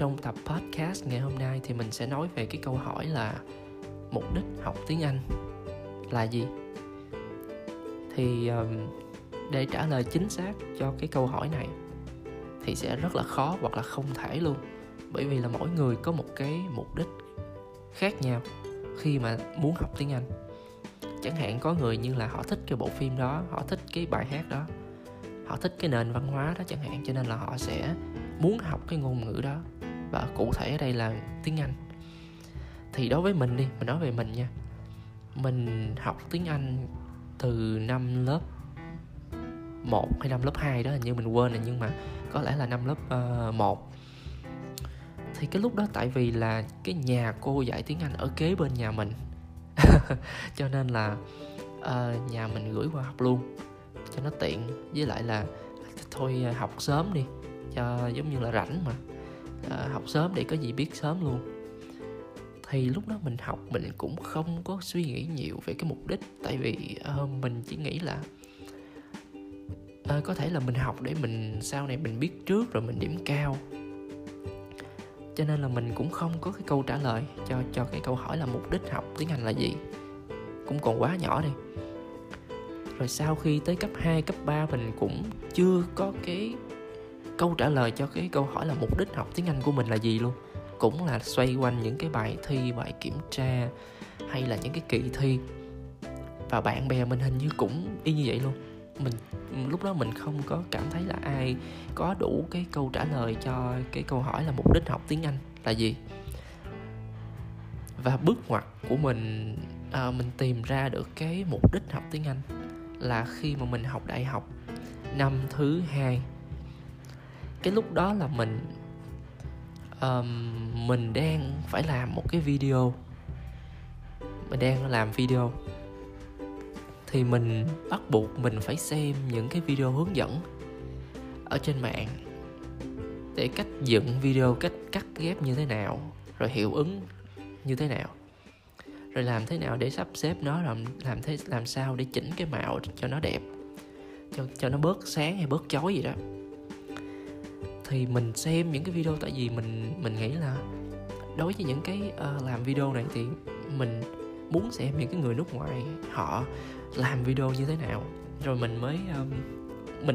Trong tập podcast ngày hôm nay thì mình sẽ nói về cái câu hỏi là mục đích học tiếng Anh là gì? Thì để trả lời chính xác cho cái câu hỏi này thì sẽ rất là khó hoặc là không thể luôn, bởi vì là mỗi người có một cái mục đích khác nhau khi mà muốn học tiếng Anh. Chẳng hạn có người như là họ thích cái bộ phim đó, họ thích cái bài hát đó, họ thích cái nền văn hóa đó chẳng hạn, cho nên là họ sẽ muốn học cái ngôn ngữ đó, và cụ thể ở đây là tiếng Anh. Thì đối với mình đi, mình nói về mình nha, mình học tiếng Anh từ năm lớp 1 hay năm lớp 2 đó, hình như mình quên rồi, nhưng mà có lẽ là năm lớp 1. Thì cái lúc đó tại vì là cái nhà cô dạy tiếng Anh ở kế bên nhà mình cho nên là nhà mình gửi qua học luôn cho nó tiện, với lại là thôi học sớm đi cho giống như là rảnh mà, học sớm để có gì biết sớm luôn. Thì lúc đó mình học mình cũng không có suy nghĩ nhiều về cái mục đích, tại vì mình chỉ nghĩ là có thể là mình học để mình sau này mình biết trước rồi mình điểm cao, cho nên là mình cũng không có cái câu trả lời cho cái câu hỏi là mục đích học tiếng Anh là gì, cũng còn quá nhỏ đi. Rồi sau khi tới cấp 2, cấp 3 mình cũng chưa có cái câu trả lời cho cái câu hỏi là mục đích học tiếng Anh của mình là gì luôn. Cũng là xoay quanh những cái bài thi, bài kiểm tra hay là những cái kỳ thi. Và bạn bè mình hình như cũng y như vậy luôn. Lúc đó mình không có cảm thấy là ai có đủ cái câu trả lời cho cái câu hỏi là mục đích học tiếng Anh là gì. Và bước ngoặt của mình tìm ra được cái mục đích học tiếng Anh là khi mà mình học đại học năm thứ 2. Cái lúc đó là mình đang phải làm một cái video. Mình đang làm video thì mình bắt buộc mình phải xem những cái video hướng dẫn ở trên mạng để cách dựng video, cách cắt ghép như thế nào, rồi hiệu ứng như thế nào, rồi làm thế nào để sắp xếp nó, làm sao để chỉnh cái màu cho nó đẹp, cho nó bớt sáng hay bớt chói gì đó. Thì mình xem những cái video, tại vì mình nghĩ là đối với những cái làm video này thì mình muốn xem những cái người nước ngoài họ làm video như thế nào, rồi mình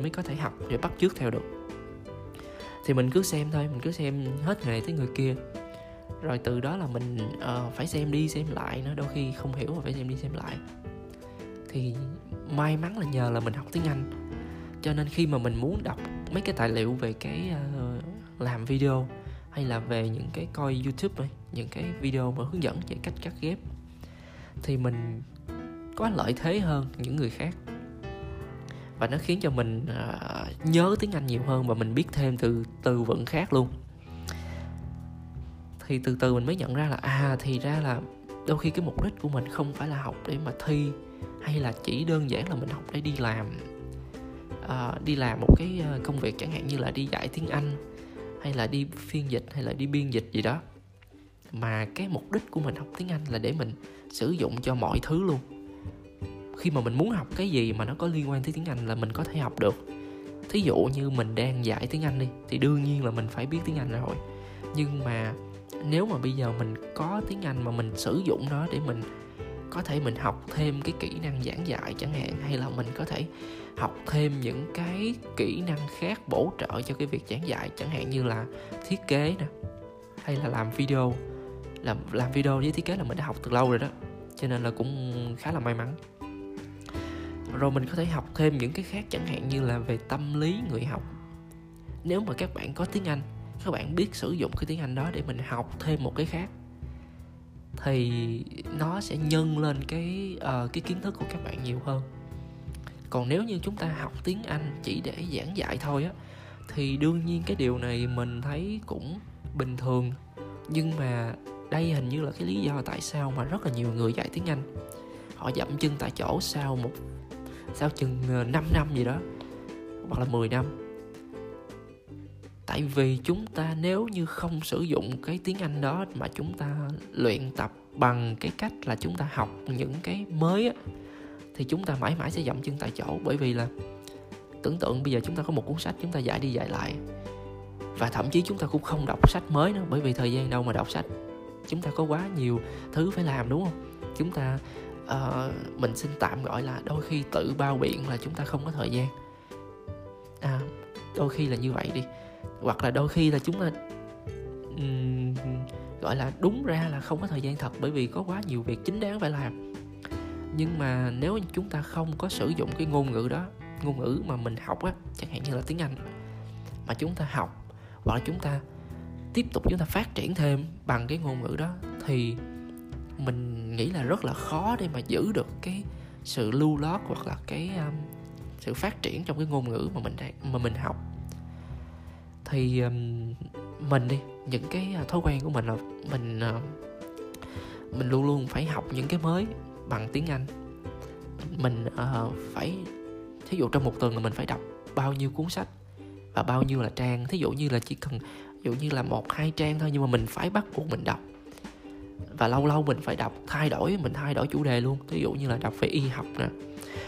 mới có thể học để bắt chước theo được. Thì mình cứ xem thôi, mình cứ xem hết người này tới người kia, rồi từ đó là mình phải xem đi xem lại nữa, đôi khi không hiểu mà phải xem đi xem lại. Thì may mắn là nhờ là mình học tiếng Anh, cho nên khi mà mình muốn đọc mấy cái tài liệu về cái làm video hay là về những cái coi YouTube này, những cái video mà hướng dẫn về cách cắt ghép, thì mình có lợi thế hơn những người khác, và nó khiến cho mình nhớ tiếng Anh nhiều hơn, và mình biết thêm từ từ vựng khác luôn. Thì từ từ mình mới nhận ra là thì ra là đôi khi cái mục đích của mình không phải là học để mà thi, hay là chỉ đơn giản là mình học để đi làm một cái công việc, chẳng hạn như là đi dạy tiếng Anh hay là đi phiên dịch hay là đi biên dịch gì đó, mà cái mục đích của mình học tiếng Anh là để mình sử dụng cho mọi thứ luôn. Khi mà mình muốn học cái gì mà nó có liên quan tới tiếng Anh là mình có thể học được. Thí dụ như mình đang dạy tiếng Anh đi, thì đương nhiên là mình phải biết tiếng Anh rồi, nhưng mà nếu mà bây giờ mình có tiếng Anh mà mình sử dụng nó để mình có thể mình học thêm cái kỹ năng giảng dạy chẳng hạn, hay là mình có thể học thêm những cái kỹ năng khác bổ trợ cho cái việc giảng dạy, chẳng hạn như là thiết kế nè, hay là làm video. Làm video với thiết kế là mình đã học từ lâu rồi đó, cho nên là cũng khá là may mắn. Rồi mình có thể học thêm những cái khác, chẳng hạn như là về tâm lý người học. Nếu mà các bạn có tiếng Anh, các bạn biết sử dụng cái tiếng Anh đó để mình học thêm một cái khác, thì nó sẽ nhân lên cái kiến thức của các bạn nhiều hơn. Còn nếu như chúng ta học tiếng Anh chỉ để giảng dạy thôi á, thì đương nhiên cái điều này mình thấy cũng bình thường. Nhưng mà đây hình như là cái lý do tại sao mà rất là nhiều người dạy tiếng Anh họ dậm chân tại chỗ sau chừng 5 năm gì đó, hoặc là 10 năm. Tại vì chúng ta nếu như không sử dụng cái tiếng Anh đó mà chúng ta luyện tập bằng cái cách là chúng ta học những cái mới á, thì chúng ta mãi mãi sẽ dậm chân tại chỗ. Bởi vì là tưởng tượng bây giờ chúng ta có một cuốn sách chúng ta dạy đi dạy lại, Và thậm chí chúng ta cũng không đọc sách mới nữa, bởi vì thời gian đâu mà đọc sách, chúng ta có quá nhiều thứ phải làm, đúng không? Chúng ta mình xin tạm gọi là đôi khi tự bao biện là chúng ta không có thời gian. Đôi khi là như vậy đi. Hoặc là đôi khi là chúng ta gọi là đúng ra là không có thời gian thật, bởi vì có quá nhiều việc chính đáng phải làm. Nhưng mà nếu chúng ta không có sử dụng cái ngôn ngữ đó, ngôn ngữ mà mình học á, chẳng hạn như là tiếng Anh, mà chúng ta học hoặc là chúng ta tiếp tục chúng ta phát triển thêm bằng cái ngôn ngữ đó, thì mình nghĩ là rất là khó để mà giữ được cái sự lưu lót hoặc là cái sự phát triển trong cái ngôn ngữ mà mình học. Thì mình đi, những cái thói quen của mình là mình luôn luôn phải học những cái mới bằng tiếng Anh. Mình phải, thí dụ trong một tuần là mình phải đọc bao nhiêu cuốn sách và bao nhiêu là trang, thí dụ như là chỉ cần ví dụ như là 1-2 trang thôi, nhưng mà mình phải bắt buộc mình đọc. Và lâu lâu mình phải đọc thay đổi, mình thay đổi chủ đề luôn. Ví dụ như là đọc về y học nè,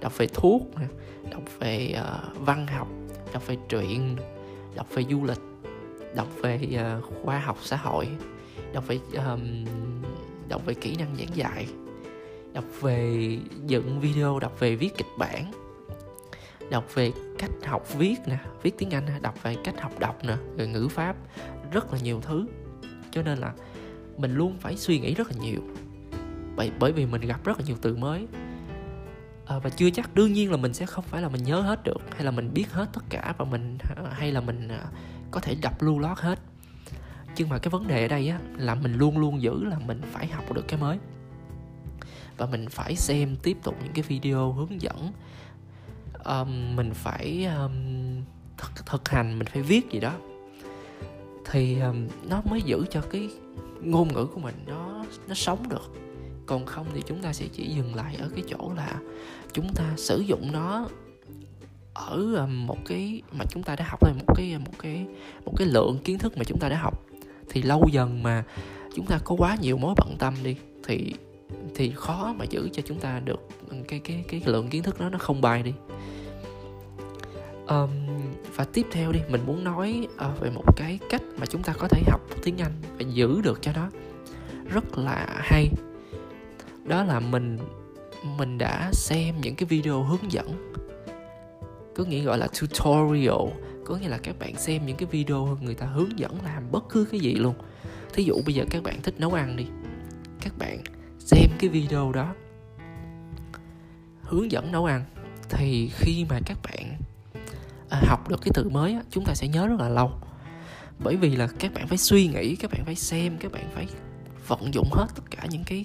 đọc về thuốc nè, đọc về văn học, đọc về truyện, đọc về du lịch, đọc về khoa học xã hội, đọc về kỹ năng giảng dạy, đọc về dựng video, đọc về viết kịch bản, đọc về cách học viết nè, viết tiếng Anh, đọc về cách học đọc nè, rồi ngữ pháp, rất là nhiều thứ. Cho nên là mình luôn phải suy nghĩ rất là nhiều, bởi vì mình gặp rất là nhiều từ mới. Và chưa chắc, đương nhiên là mình sẽ không phải là mình nhớ hết được, hay là mình biết hết tất cả, và hay là mình có thể đọc lưu lót hết. Nhưng mà cái vấn đề ở đây á, là mình luôn luôn giữ là mình phải học được cái mới, và mình phải xem tiếp tục những cái video hướng dẫn. Mình phải thực hành, mình phải viết gì đó, thì nó mới giữ cho cái ngôn ngữ của mình nó sống được. Còn không thì chúng ta sẽ chỉ dừng lại ở cái chỗ là chúng ta sử dụng nó ở một cái mà chúng ta đã học thôi, một cái lượng kiến thức mà chúng ta đã học. Thì lâu dần mà chúng ta có quá nhiều mối bận tâm đi, thì khó mà giữ cho chúng ta được cái lượng kiến thức đó nó không bay đi. Và tiếp theo đi, mình muốn nói về một cái cách mà chúng ta có thể học tiếng Anh và giữ được cho nó rất là hay. Đó là mình đã xem những cái video hướng dẫn, có nghĩa gọi là tutorial, có nghĩa là các bạn xem những cái video người ta hướng dẫn làm bất cứ cái gì luôn. Thí dụ bây giờ các bạn thích nấu ăn đi, các bạn xem cái video đó hướng dẫn nấu ăn, thì khi mà các bạn học được cái từ mới á, chúng ta sẽ nhớ rất là lâu. Bởi vì là các bạn phải suy nghĩ, các bạn phải xem, các bạn phải vận dụng hết tất cả những cái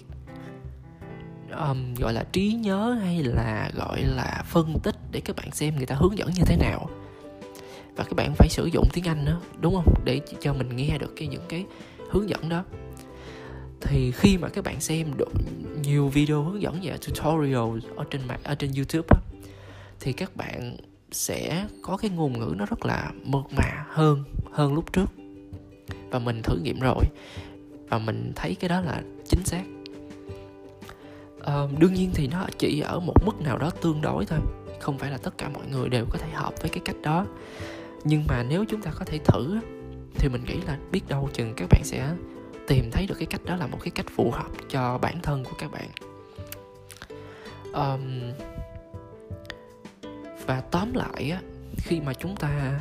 gọi là trí nhớ, hay là gọi là phân tích, để các bạn xem người ta hướng dẫn như thế nào. Và các bạn phải sử dụng tiếng Anh nữa, đúng không? Để cho mình nghe được những cái hướng dẫn đó. Thì khi mà các bạn xem được nhiều video hướng dẫn và tutorial ở trên YouTube á, thì các bạn sẽ có cái ngôn ngữ nó rất là mượt mà hơn lúc trước. Và mình thử nghiệm rồi, và mình thấy cái đó là chính xác. Đương nhiên thì nó chỉ ở một mức nào đó tương đối thôi, không phải là tất cả mọi người đều có thể hợp với cái cách đó. Nhưng mà nếu chúng ta có thể thử thì mình nghĩ là biết đâu chừng các bạn sẽ tìm thấy được cái cách đó là một cái cách phù hợp cho bản thân của các bạn. Và tóm lại, khi mà chúng ta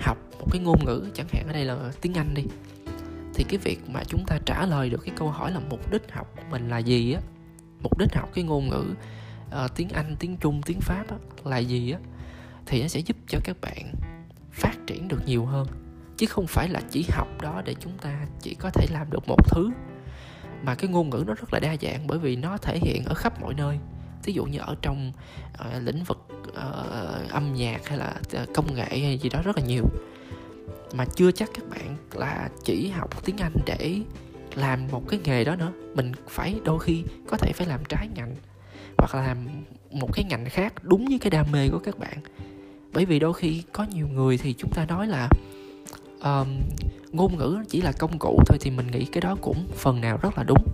học một cái ngôn ngữ, chẳng hạn ở đây là tiếng Anh đi, thì cái việc mà chúng ta trả lời được cái câu hỏi là mục đích học của mình là gì á, mục đích học cái ngôn ngữ tiếng Anh, tiếng Trung, tiếng Pháp á, là gì á, thì nó sẽ giúp cho các bạn phát triển được nhiều hơn. Chứ không phải là chỉ học đó để chúng ta chỉ có thể làm được một thứ. Mà cái ngôn ngữ nó rất là đa dạng, bởi vì nó thể hiện ở khắp mọi nơi. Ví dụ như ở trong lĩnh vực âm nhạc, hay là công nghệ hay gì đó rất là nhiều. Mà chưa chắc các bạn là chỉ học tiếng Anh để làm một cái nghề đó nữa. Mình phải đôi khi có thể phải làm trái ngành, hoặc là làm một cái ngành khác đúng với cái đam mê của các bạn. Bởi vì đôi khi có nhiều người thì chúng ta nói là ngôn ngữ chỉ là công cụ thôi, thì mình nghĩ cái đó cũng phần nào rất là đúng.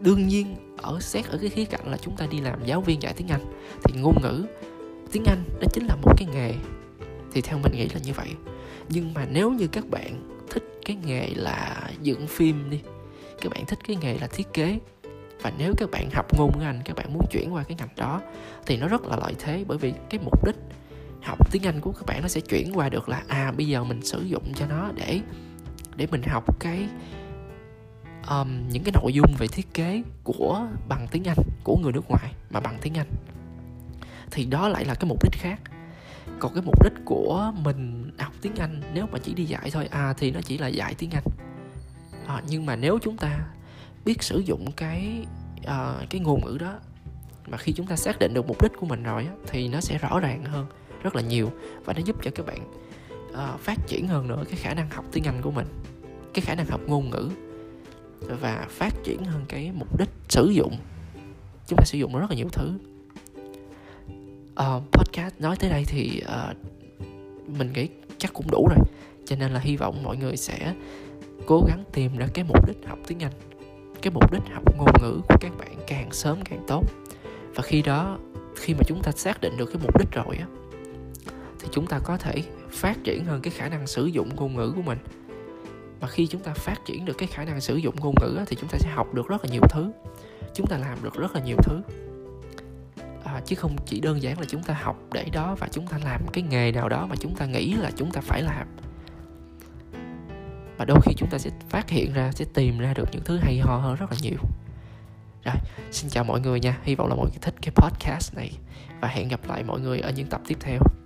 Đương nhiên xét ở cái khía cạnh là chúng ta đi làm giáo viên dạy tiếng Anh, thì ngôn ngữ tiếng Anh đó chính là một cái nghề. Thì theo mình nghĩ là như vậy. Nhưng mà nếu như các bạn thích cái nghề là dựng phim đi, các bạn thích cái nghề là thiết kế, và nếu các bạn học ngôn ngữ Anh, các bạn muốn chuyển qua cái ngành đó, thì nó rất là lợi thế. Bởi vì cái mục đích học tiếng Anh của các bạn nó sẽ chuyển qua được là bây giờ mình sử dụng cho nó để mình học cái những cái nội dung về thiết kế của bằng tiếng Anh, của người nước ngoài mà bằng tiếng Anh, thì đó lại là cái mục đích khác. Còn cái mục đích của mình học tiếng Anh, nếu mà chỉ đi dạy thôi thì nó chỉ là dạy tiếng Anh. Nhưng mà nếu chúng ta biết sử dụng cái ngôn ngữ đó, mà khi chúng ta xác định được mục đích của mình rồi á, thì nó sẽ rõ ràng hơn rất là nhiều, và nó giúp cho các bạn phát triển hơn nữa cái khả năng học tiếng Anh của mình, cái khả năng học ngôn ngữ, và phát triển hơn cái mục đích sử dụng. Chúng ta sử dụng rất là nhiều thứ. Podcast nói tới đây thì mình nghĩ chắc cũng đủ rồi, cho nên là hy vọng mọi người sẽ cố gắng tìm ra cái mục đích học tiếng Anh, cái mục đích học ngôn ngữ của các bạn càng sớm càng tốt. Và khi mà chúng ta xác định được cái mục đích rồi á, thì chúng ta có thể phát triển hơn cái khả năng sử dụng ngôn ngữ của mình. Mà khi chúng ta phát triển được cái khả năng sử dụng ngôn ngữ á, thì chúng ta sẽ học được rất là nhiều thứ, chúng ta làm được rất là nhiều thứ, chứ không chỉ đơn giản là chúng ta học để đó và chúng ta làm cái nghề nào đó mà chúng ta nghĩ là chúng ta phải làm. Và đôi khi chúng ta sẽ phát hiện ra, sẽ tìm ra được những thứ hay ho hơn rất là nhiều. Rồi, xin chào mọi người nha. Hy vọng là mọi người thích cái podcast này. Và hẹn gặp lại mọi người ở những tập tiếp theo.